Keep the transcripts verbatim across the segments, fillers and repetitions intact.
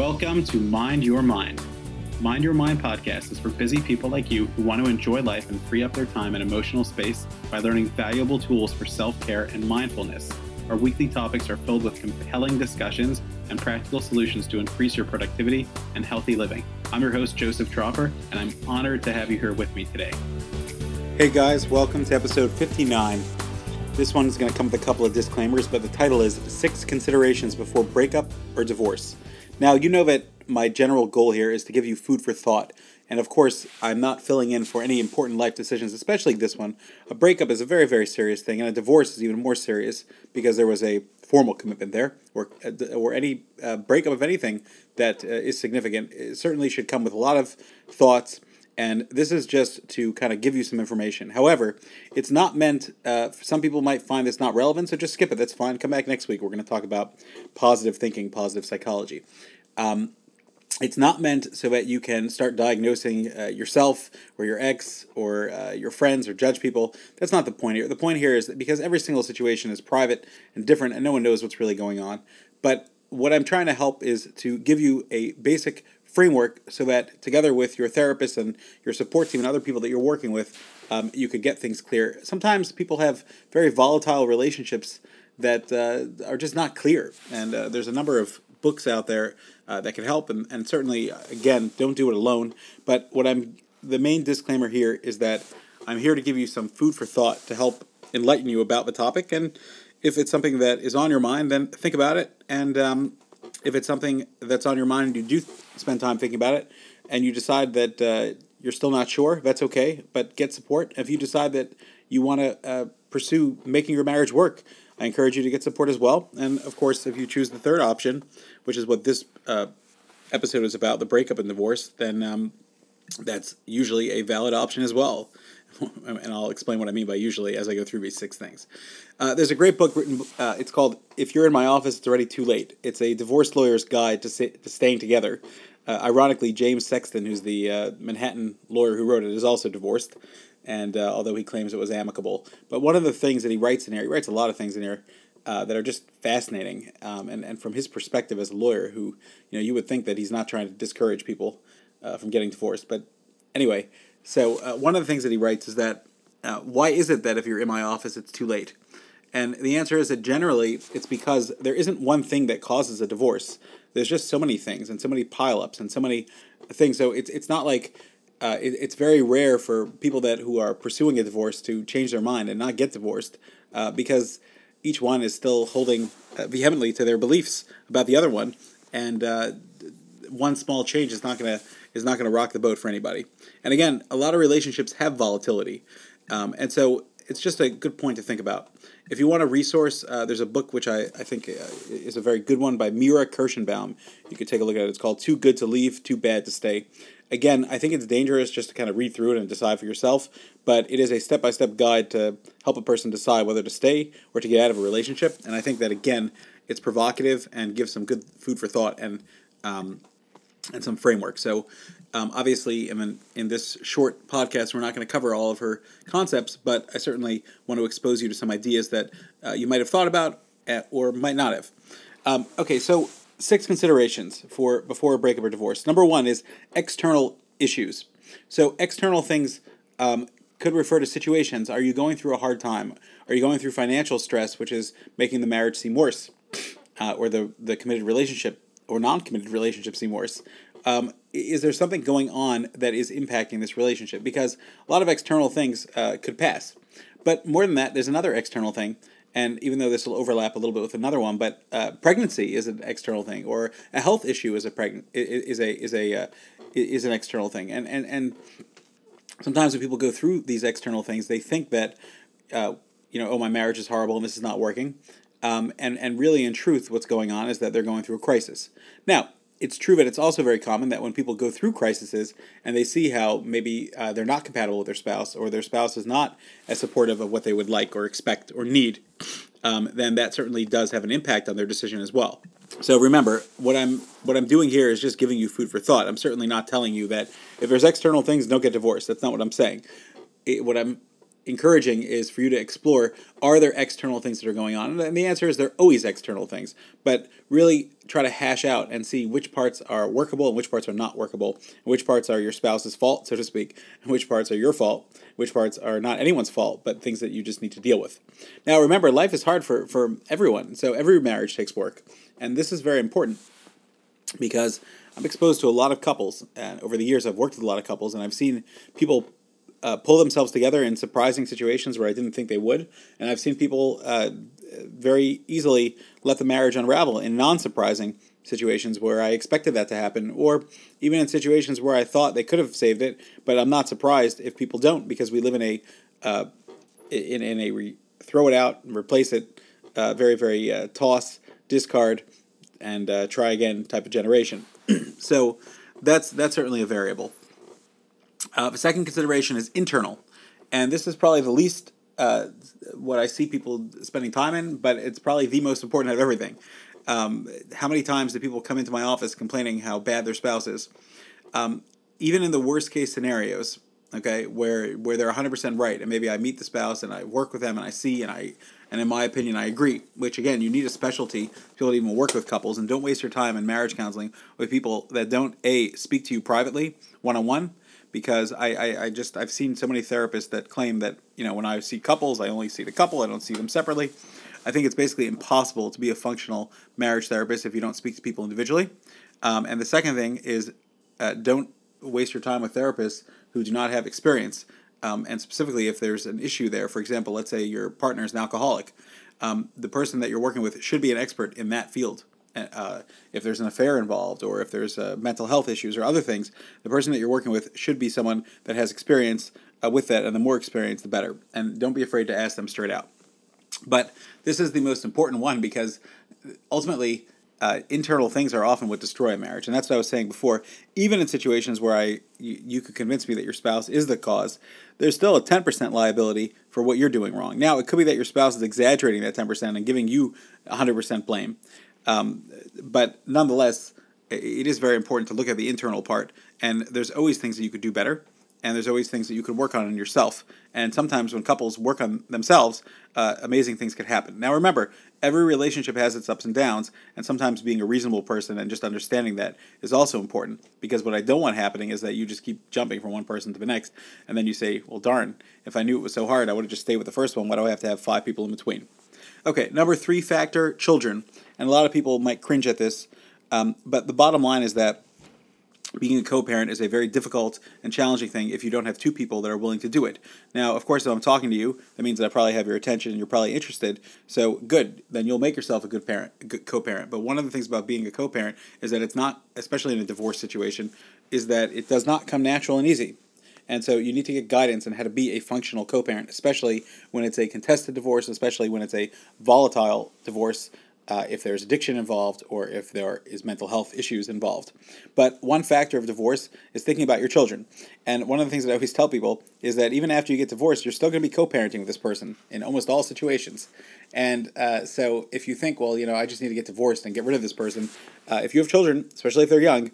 Welcome to Mind Your Mind. Mind Your Mind podcast is for busy people like you who want to enjoy life and free up their time and emotional space by learning valuable tools for self-care and mindfulness. Our weekly topics are filled with compelling discussions and practical solutions to increase your productivity and healthy living. I'm your host, Joseph Tropper, and I'm honored to have you here with me today. Hey guys, welcome to episode fifty-nine. This one is going to come with a couple of disclaimers, but the title is Six Considerations Before Breakup or Divorce. Now, you know that my general goal here is to give you food for thought. And of course, I'm not filling in for any important life decisions, especially this one. A breakup is a very, very serious thing, and a divorce is even more serious because there was a formal commitment there, or or any uh, breakup of anything that uh, is significant. It certainly should come with a lot of thoughts, and this is just to kind of give you some information. However, it's not meant, uh, some people might find this not relevant, so just skip it. That's fine. Come back next week. We're going to talk about positive thinking, positive psychology. Um, it's not meant so that you can start diagnosing uh, yourself or your ex or uh, your friends or judge people. That's not the point here. The point here is that because every single situation is private and different and no one knows what's really going on, but what I'm trying to help is to give you a basic framework so that together with your therapist and your support team and other people that you're working with, um, you could get things clear. Sometimes people have very volatile relationships that uh, are just not clear, and uh, there's a number of books out there uh, that can help, and, and certainly, again, don't do it alone, but what I'm, the main disclaimer here is that I'm here to give you some food for thought to help enlighten you about the topic, and if it's something that is on your mind, then think about it, and um, if it's something that's on your mind and you do th- spend time thinking about it, and you decide that uh, you're still not sure, that's okay, but get support. If you decide that you want to uh, pursue making your marriage work, I encourage you to get support as well. And of course, if you choose the third option, which is what this uh, episode is about, the breakup and divorce, then um, that's usually a valid option as well. And I'll explain what I mean by usually as I go through these six things. Uh, there's a great book written, uh, it's called If You're in My Office, It's Already Too Late. It's a divorce lawyer's guide to, say, to staying together. Uh, ironically, James Sexton, who's the uh, Manhattan lawyer who wrote it, is also divorced, and uh, although he claims it was amicable. But one of the things that he writes in here, he writes a lot of things in here uh, that are just fascinating, um, and, and from his perspective as a lawyer who, you know, you would think that he's not trying to discourage people uh, from getting divorced. But anyway, so uh, one of the things that he writes is that, uh, why is it that if you're in my office, it's too late? And the answer is that generally it's because there isn't one thing that causes a divorce. There's just so many things and so many pileups and so many things. So it's it's not like uh, it, it's very rare for people that who are pursuing a divorce to change their mind and not get divorced uh, because each one is still holding uh, vehemently to their beliefs about the other one, and uh, one small change is not gonna is not gonna rock the boat for anybody. And again, a lot of relationships have volatility, um, and so it's just a good point to think about. If you want a resource, uh, there's a book which I, I think uh, is a very good one by Mira Kirschenbaum. You could take a look at it. It's called Too Good to Leave, Too Bad to Stay. Again, I think it's dangerous just to kind of read through it and decide for yourself, but it is a step-by-step guide to help a person decide whether to stay or to get out of a relationship. And I think that, again, it's provocative and gives some good food for thought and um, and some framework. So um, obviously, I mean, in this short podcast, we're not going to cover all of her concepts, but I certainly want to expose you to some ideas that uh, you might have thought about or might not have. Um, okay, so six considerations for before a breakup or divorce. Number one is external issues. So external things um, could refer to situations. Are you going through a hard time? Are you going through financial stress, which is making the marriage seem worse, uh, or the, the committed relationship or non-committed relationship seem worse? Um, is there something going on that is impacting this relationship? Because a lot of external things uh, could pass. But more than that, there's another external thing, and even though this will overlap a little bit with another one, but uh, pregnancy is an external thing, or a health issue is a pregnant is a is a uh, is an external thing. And and and sometimes when people go through these external things, they think that uh, you know, oh, my marriage is horrible and this is not working. Um, and, and really, in truth, what's going on is that they're going through a crisis. Now, it's true that it's also very common that when people go through crises and they see how maybe uh, they're not compatible with their spouse, or their spouse is not as supportive of what they would like or expect or need, um, then that certainly does have an impact on their decision as well. So remember, what I'm what I'm doing here is just giving you food for thought. I'm certainly not telling you that if there's external things, don't get divorced. That's not what I'm saying. It, what I'm encouraging is for you to explore, are there external things that are going on? And the answer is there are always external things, but really try to hash out and see which parts are workable and which parts are not workable, and which parts are your spouse's fault, so to speak, and which parts are your fault, which parts are not anyone's fault, but things that you just need to deal with. Now, remember, life is hard for, for everyone, so every marriage takes work, and this is very important because I'm exposed to a lot of couples, and over the years I've worked with a lot of couples, and I've seen people Uh, pull themselves together in surprising situations where I didn't think they would. And I've seen people uh, very easily let the marriage unravel in non-surprising situations where I expected that to happen, or even in situations where I thought they could have saved it, but I'm not surprised if people don't, because we live in a uh, in, in a re- throw it out and replace it, uh, very, very uh, toss, discard, and uh, try again type of generation. So that's that's certainly a variable. Uh, the second consideration is internal, and this is probably the least uh, what I see people spending time in, but it's probably the most important out of everything. Um, how many times do people come into my office complaining how bad their spouse is? Um, even in the worst case scenarios, okay, where where they're one hundred percent right, and maybe I meet the spouse and I work with them and I see and I and in my opinion I agree, which again, you need a specialty to be able to even work with couples, and don't waste your time in marriage counseling with people that don't, A, speak to you privately, one-on-one, because I, I, I just, I've seen so many therapists that claim that, you know, when I see couples, I only see the couple, I don't see them separately. I think it's basically impossible to be a functional marriage therapist if you don't speak to people individually. Um, and the second thing is uh, don't waste your time with therapists who do not have experience. Um, and specifically if there's an issue there, for example, let's say your partner is an alcoholic. Um, the person that you're working with should be an expert in that field. Uh, if there's an affair involved, or if there's uh, mental health issues or other things, the person that you're working with should be someone that has experience uh, with that, and the more experience, the better. And don't be afraid to ask them straight out. But this is the most important one, because ultimately uh, internal things are often what destroy a marriage. And that's what I was saying before. Even in situations where I you, you could convince me that your spouse is the cause, there's still a ten percent liability for what you're doing wrong. Now, it could be that your spouse is exaggerating that ten percent and giving you one hundred percent blame. Um, but nonetheless, it is very important to look at the internal part, and there's always things that you could do better, and there's always things that you could work on in yourself. And sometimes when couples work on themselves, uh, amazing things could happen. Now remember, every relationship has its ups and downs, and sometimes being a reasonable person and just understanding that is also important, because what I don't want happening is that you just keep jumping from one person to the next, and then you say, well, darn, if I knew it was so hard, I would have just stayed with the first one. Why do I have to have five people in between? Okay, number three factor, children. And a lot of people might cringe at this, um, but the bottom line is that being a co-parent is a very difficult and challenging thing if you don't have two people that are willing to do it. Now, of course, if I'm talking to you, that means that I probably have your attention and you're probably interested, so good, then you'll make yourself a good parent, a good co-parent. But one of the things about being a co-parent is that it's not, especially in a divorce situation, is that it does not come natural and easy. And so you need to get guidance on how to be a functional co-parent, especially when it's a contested divorce, especially when it's a volatile divorce, uh, if there's addiction involved or if there is mental health issues involved. But one factor of divorce is thinking about your children. And one of the things that I always tell people is that even after you get divorced, you're still going to be co-parenting with this person in almost all situations. And uh, so if you think, well, you know, I just need to get divorced and get rid of this person, uh, if you have children, especially if they're young,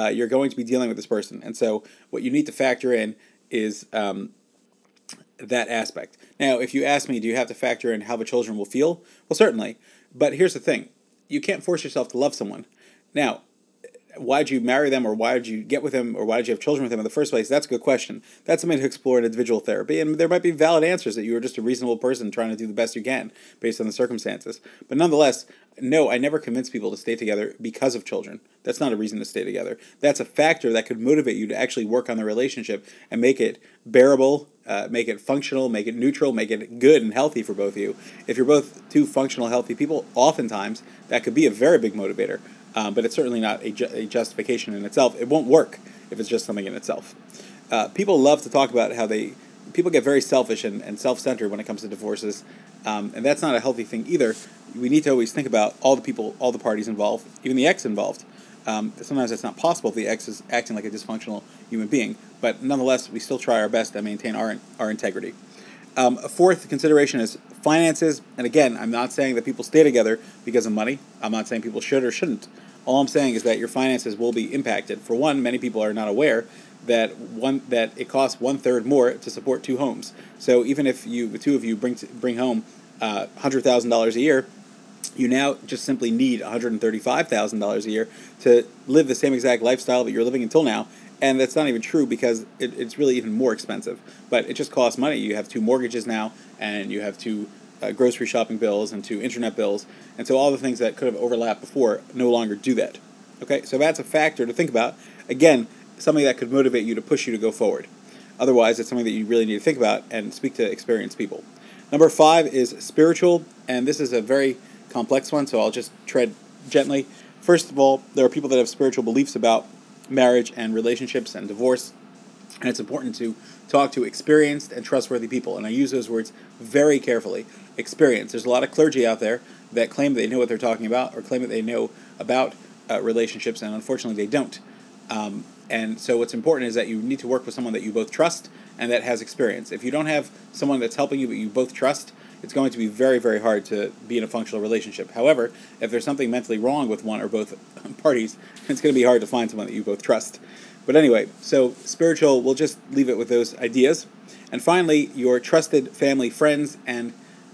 Uh, you're going to be dealing with this person. And so what you need to factor in is um, that aspect. Now, if you ask me, do you have to factor in how the children will feel? Well, certainly. But here's the thing. You can't force yourself to love someone. Now, why did you marry them, or why did you get with them, or why did you have children with them in the first place? That's a good question. That's something to explore in individual therapy, and there might be valid answers that you are just a reasonable person trying to do the best you can based on the circumstances. But nonetheless, no, I never convince people to stay together because of children. That's not a reason to stay together. That's a factor that could motivate you to actually work on the relationship and make it bearable, uh, make it functional, make it neutral, make it good and healthy for both of you. If you're both two functional, healthy people, oftentimes that could be a very big motivator. Um, but it's certainly not a, ju- a justification in itself. It won't work if it's just something in itself. Uh, people love to talk about how they, people get very selfish and, and self-centered when it comes to divorces, um, and that's not a healthy thing either. We need to always think about all the people, all the parties involved, even the ex involved. Um, sometimes that's not possible if the ex is acting like a dysfunctional human being, but nonetheless, we still try our best to maintain our our integrity. Um, a fourth consideration is finances, and again, I'm not saying that people stay together because of money. I'm not saying people should or shouldn't. All I'm saying is that your finances will be impacted. For one, many people are not aware that one that it costs one third more to support two homes. So even if you the two of you bring to, bring home uh, one hundred thousand dollars a year, you now just simply need one hundred thirty-five thousand dollars a year to live the same exact lifestyle that you're living until now. And that's not even true because it, it's really even more expensive. But it just costs money. You have two mortgages now, and you have two uh, grocery shopping bills and two internet bills. And so all the things that could have overlapped before no longer do that. Okay, so that's a factor to think about. Again, something that could motivate you to push you to go forward. Otherwise, it's something that you really need to think about and speak to experienced people. Number five is spiritual, and this is a very complex one, so I'll just tread gently. First of all, there are people that have spiritual beliefs about marriage and relationships and divorce, and it's important to talk to experienced and trustworthy people, and I use those words very carefully. Experience. There's a lot of clergy out there that claim that they know what they're talking about or claim that they know about uh, relationships, and unfortunately they don't. Um, and so what's important is that you need to work with someone that you both trust and that has experience. If you don't have someone that's helping you but you both trust, it's going to be very, very hard to be in a functional relationship. However, if there's something mentally wrong with one or both parties, it's going to be hard to find someone that you both trust. But anyway, so spiritual, we'll just leave it with those ideas. And finally, your trusted family, friends, and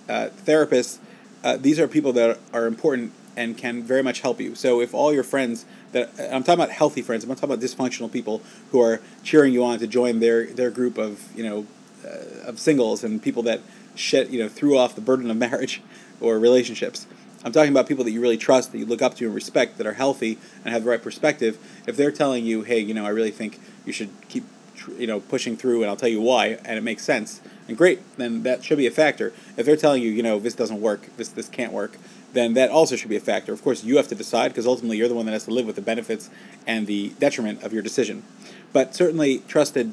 uh, therapists, uh, these are people that are important and can very much help you. So if all your friends, that I'm talking about healthy friends, I'm not talking about dysfunctional people who are cheering you on to join their, their group of, you know, uh, of singles and people that Shit, you know, threw off the burden of marriage or relationships. I'm talking about people that you really trust, that you look up to and respect, that are healthy and have the right perspective. If they're telling you, hey, you know, I really think you should keep, you know, pushing through and I'll tell you why, and it makes sense, and great, then that should be a factor. If they're telling you, you know, this doesn't work, this this can't work, then that also should be a factor. Of course, you have to decide because ultimately you're the one that has to live with the benefits and the detriment of your decision. But certainly trusted,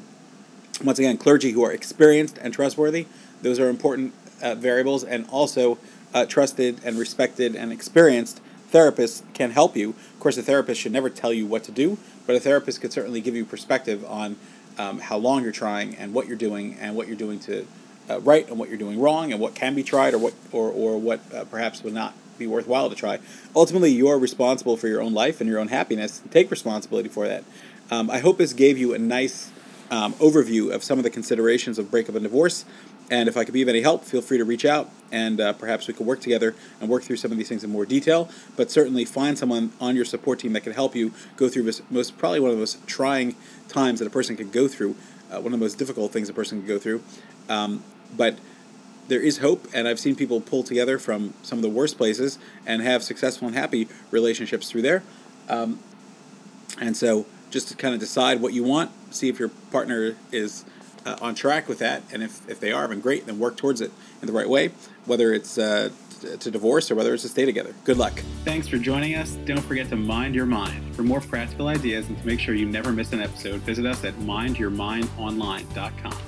once again, clergy who are experienced and trustworthy, those are important uh, variables, and also uh, trusted and respected and experienced therapists can help you. Of course, a therapist should never tell you what to do, but a therapist could certainly give you perspective on um, how long you're trying and what you're doing and what you're doing to uh, right and what you're doing wrong and what can be tried or what or, or what uh, perhaps would not be worthwhile to try. Ultimately, you're responsible for your own life and your own happiness. Take responsibility for that. Um, I hope this gave you a nice um, overview of some of the considerations of breakup and divorce. And if I could be of any help, feel free to reach out, and uh, perhaps we could work together and work through some of these things in more detail. But certainly find someone on your support team that can help you go through this most, probably one of the most trying times that a person can go through, uh, one of the most difficult things a person can go through. Um, but there is hope, and I've seen people pull together from some of the worst places and have successful and happy relationships through there. Um, and so just to kind of decide what you want, see if your partner is Uh, on track with that, and if, if they are, then great, then work towards it in the right way, whether it's uh, t- to divorce or whether it's to stay together. Good luck. Thanks for joining us. Don't forget to mind your mind. For more practical ideas and to make sure you never miss an episode, visit us at mind your mind online dot com.